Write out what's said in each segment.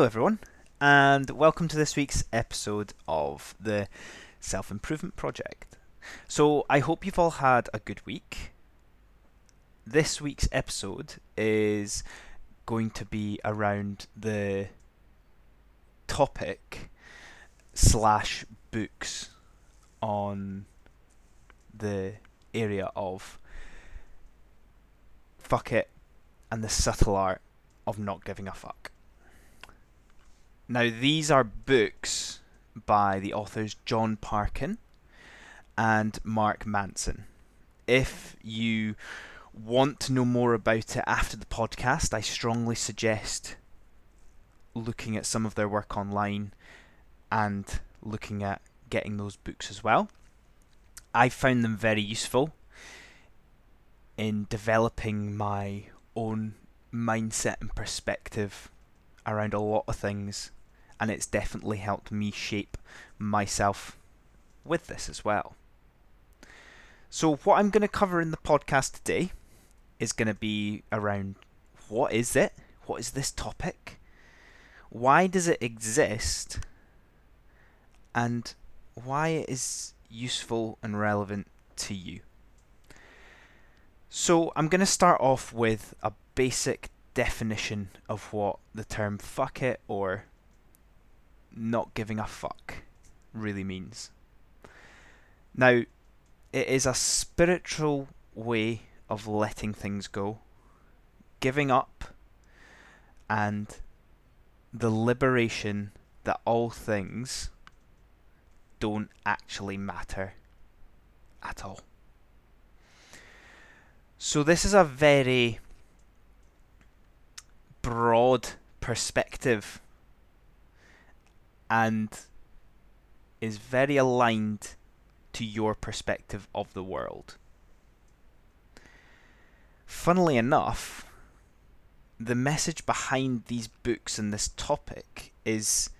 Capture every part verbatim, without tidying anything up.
Hello everyone, and welcome to this week's episode of the Self-Improvement Project. So I hope you've all had a good week. This week's episode is going to be around the topic slash books on the area of fuck it and the subtle art of not giving a fuck. Now, these are books by the authors John Parkin and Mark Manson. If you want to know more about it after the podcast, I strongly suggest looking at some of their work online and looking at getting those books as well. I found them very useful in developing my own mindset and perspective around a lot of things, and it's definitely helped me shape myself with this as well. So what I'm going to cover in the podcast today is going to be around what is it? What is this topic? Why does it exist? And why it is useful and relevant to you? So I'm going to start off with a basic definition of what the term fuck it or not giving a fuck really means. Now, it is a spiritual way of letting things go, giving up, and the liberation that all things don't actually matter at all. So this is a very broad perspective and is very aligned to your perspective of the world. Funnily enough, the message behind these books and this topic is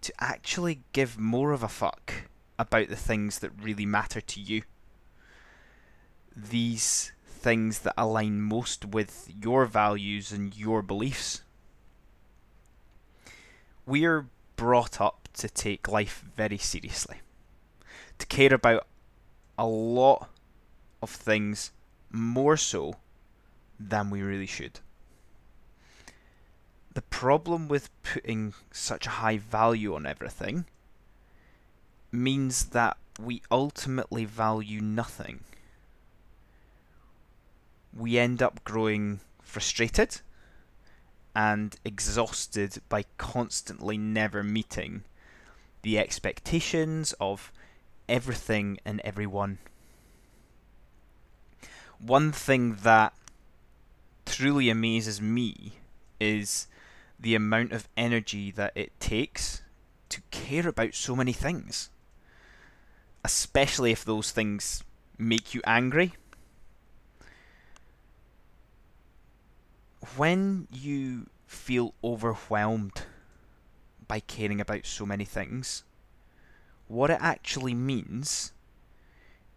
to actually give more of a fuck about the things that really matter to you. These things that align most with your values and your beliefs. We are brought up to take life very seriously, to care about a lot of things more so than we really should. The problem with putting such a high value on everything means that we ultimately value nothing. We end up growing frustrated and exhausted by constantly never meeting the expectations of everything and everyone. One thing that truly amazes me is the amount of energy that it takes to care about so many things, especially if those things make you angry. When you feel overwhelmed by caring about so many things, what it actually means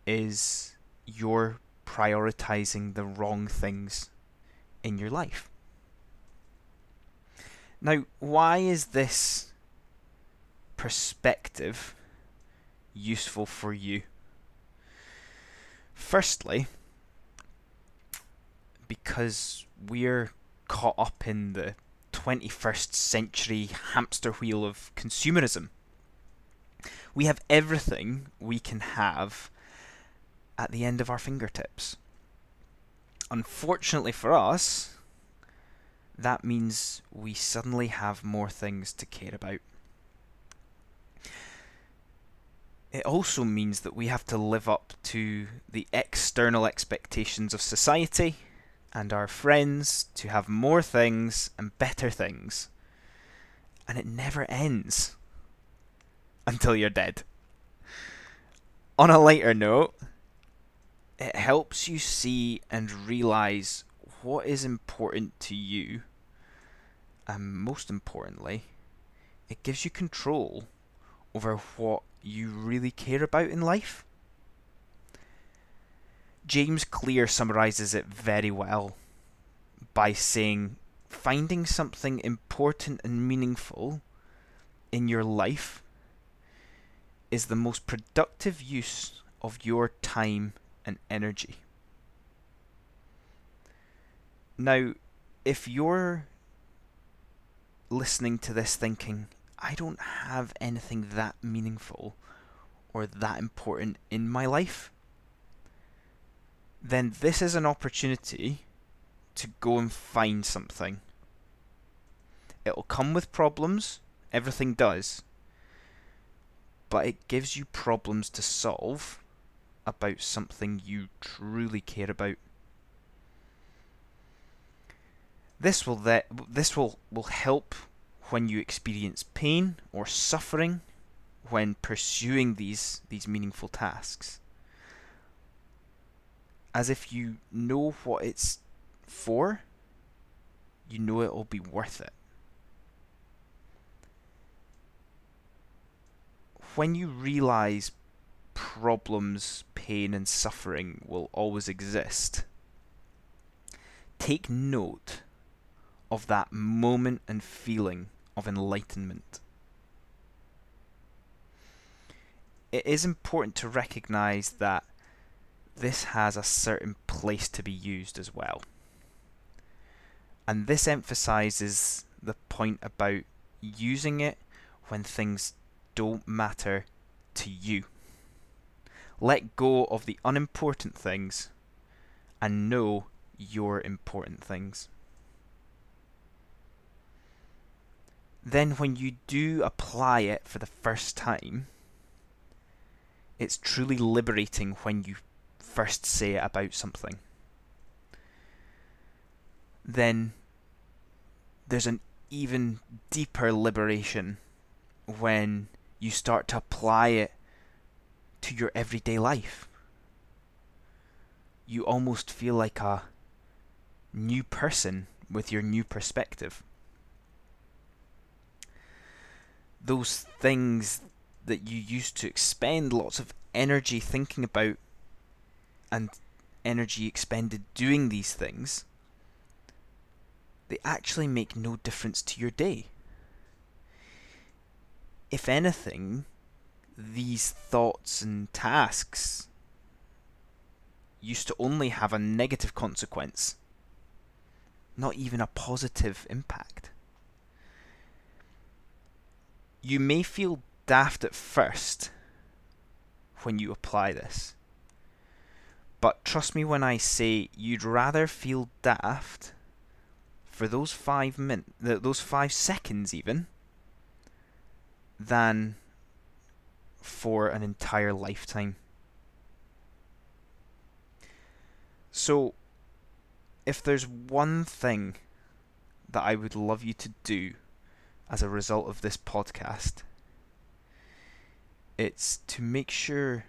is you're prioritizing the wrong things in your life. Now, why is this perspective useful for you? Firstly, because we're caught up in the twenty-first century hamster wheel of consumerism. We have everything we can have at the end of our fingertips. Unfortunately for us, that means we suddenly have more things to care about. It also means that we have to live up to the external expectations of society and our friends to have more things and better things. And it never ends. Until you're dead. On a lighter note, it helps you see and realise what is important to you. And most importantly, it gives you control over what you really care about in life. James Clear summarises it very well by saying, finding something important and meaningful in your life is the most productive use of your time and energy. Now, if you're listening to this thinking, I don't have anything that meaningful or that important in my life, then this is an opportunity to go and find something. It'll come with problems, everything does, but it gives you problems to solve about something you truly care about. This will that this will, will help when you experience pain or suffering when pursuing these these meaningful tasks, as if you know what it's for, you know it will be worth it. When you realize problems, pain and suffering will always exist, take note of that moment and feeling of enlightenment. It is important to recognize that this has a certain place to be used as well. And this emphasizes the point about using it when things don't matter to you. Let go of the unimportant things and know your important things. Then when you do apply it for the first time, it's truly liberating when you first say it about something. Then there's an even deeper liberation when you start to apply it to your everyday life. You almost feel like a new person with your new perspective. Those things that you used to expend lots of energy thinking about and energy expended doing these things, they actually make no difference to your day. If anything, these thoughts and tasks used to only have a negative consequence, not even a positive impact. You may feel daft at first when you apply this, but trust me when I say you'd rather feel daft for those five min- those five seconds even, than for an entire lifetime. So, if there's one thing that I would love you to do as a result of this podcast, it's to make sure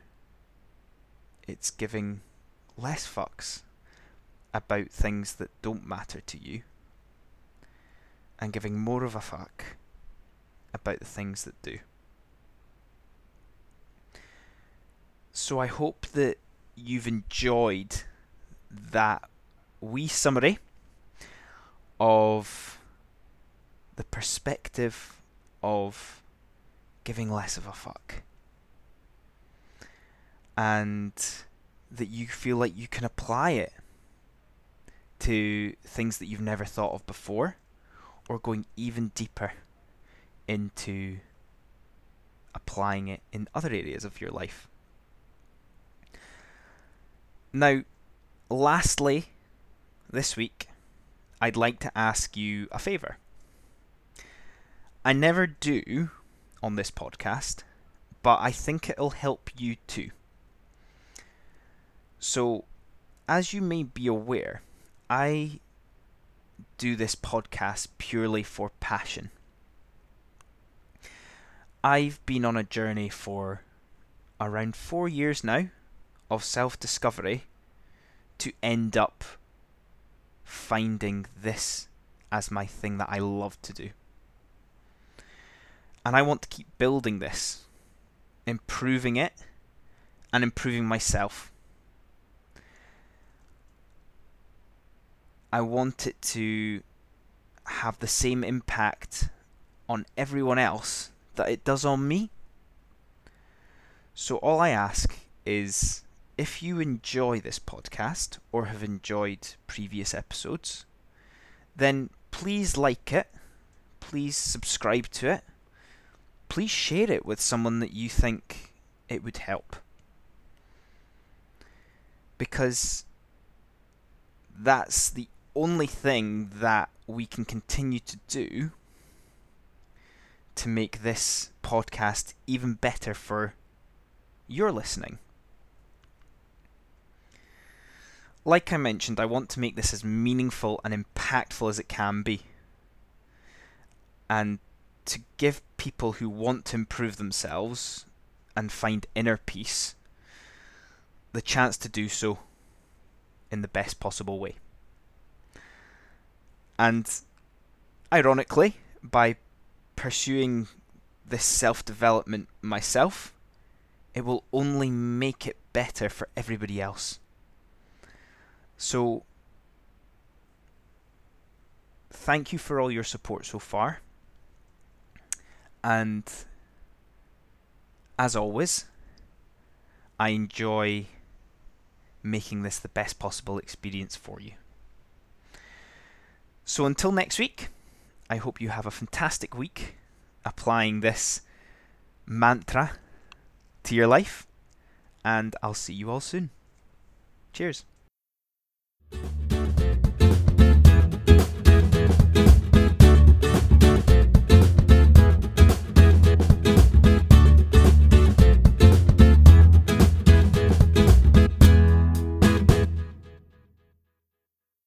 it's giving less fucks about things that don't matter to you and giving more of a fuck about the things that do. So I hope that you've enjoyed that wee summary of the perspective of giving less of a fuck, and that you feel like you can apply it to things that you've never thought of before, or going even deeper into applying it in other areas of your life. Now, lastly, this week, I'd like to ask you a favour. I never do on this podcast, but I think it'll help you too. So, as you may be aware, I do this podcast purely for passion. I've been on a journey for around four years now of self-discovery to end up finding this as my thing that I love to do. And I want to keep building this, improving it, and improving myself. I want it to have the same impact on everyone else that it does on me. So all I ask is, if you enjoy this podcast or have enjoyed previous episodes, then please like it, please subscribe to it, please share it with someone that you think it would help. Because that's the only thing that we can continue to do to make this podcast even better for your listening. Like I mentioned, I want to make this as meaningful and impactful as it can be, and to give people who want to improve themselves and find inner peace the chance to do so in the best possible way. And ironically, by pursuing this self-development myself, it will only make it better for everybody else. So, thank you for all your support so far. And as always, I enjoy making this the best possible experience for you. So until next week, I hope you have a fantastic week applying this mantra to your life, and I'll see you all soon. Cheers.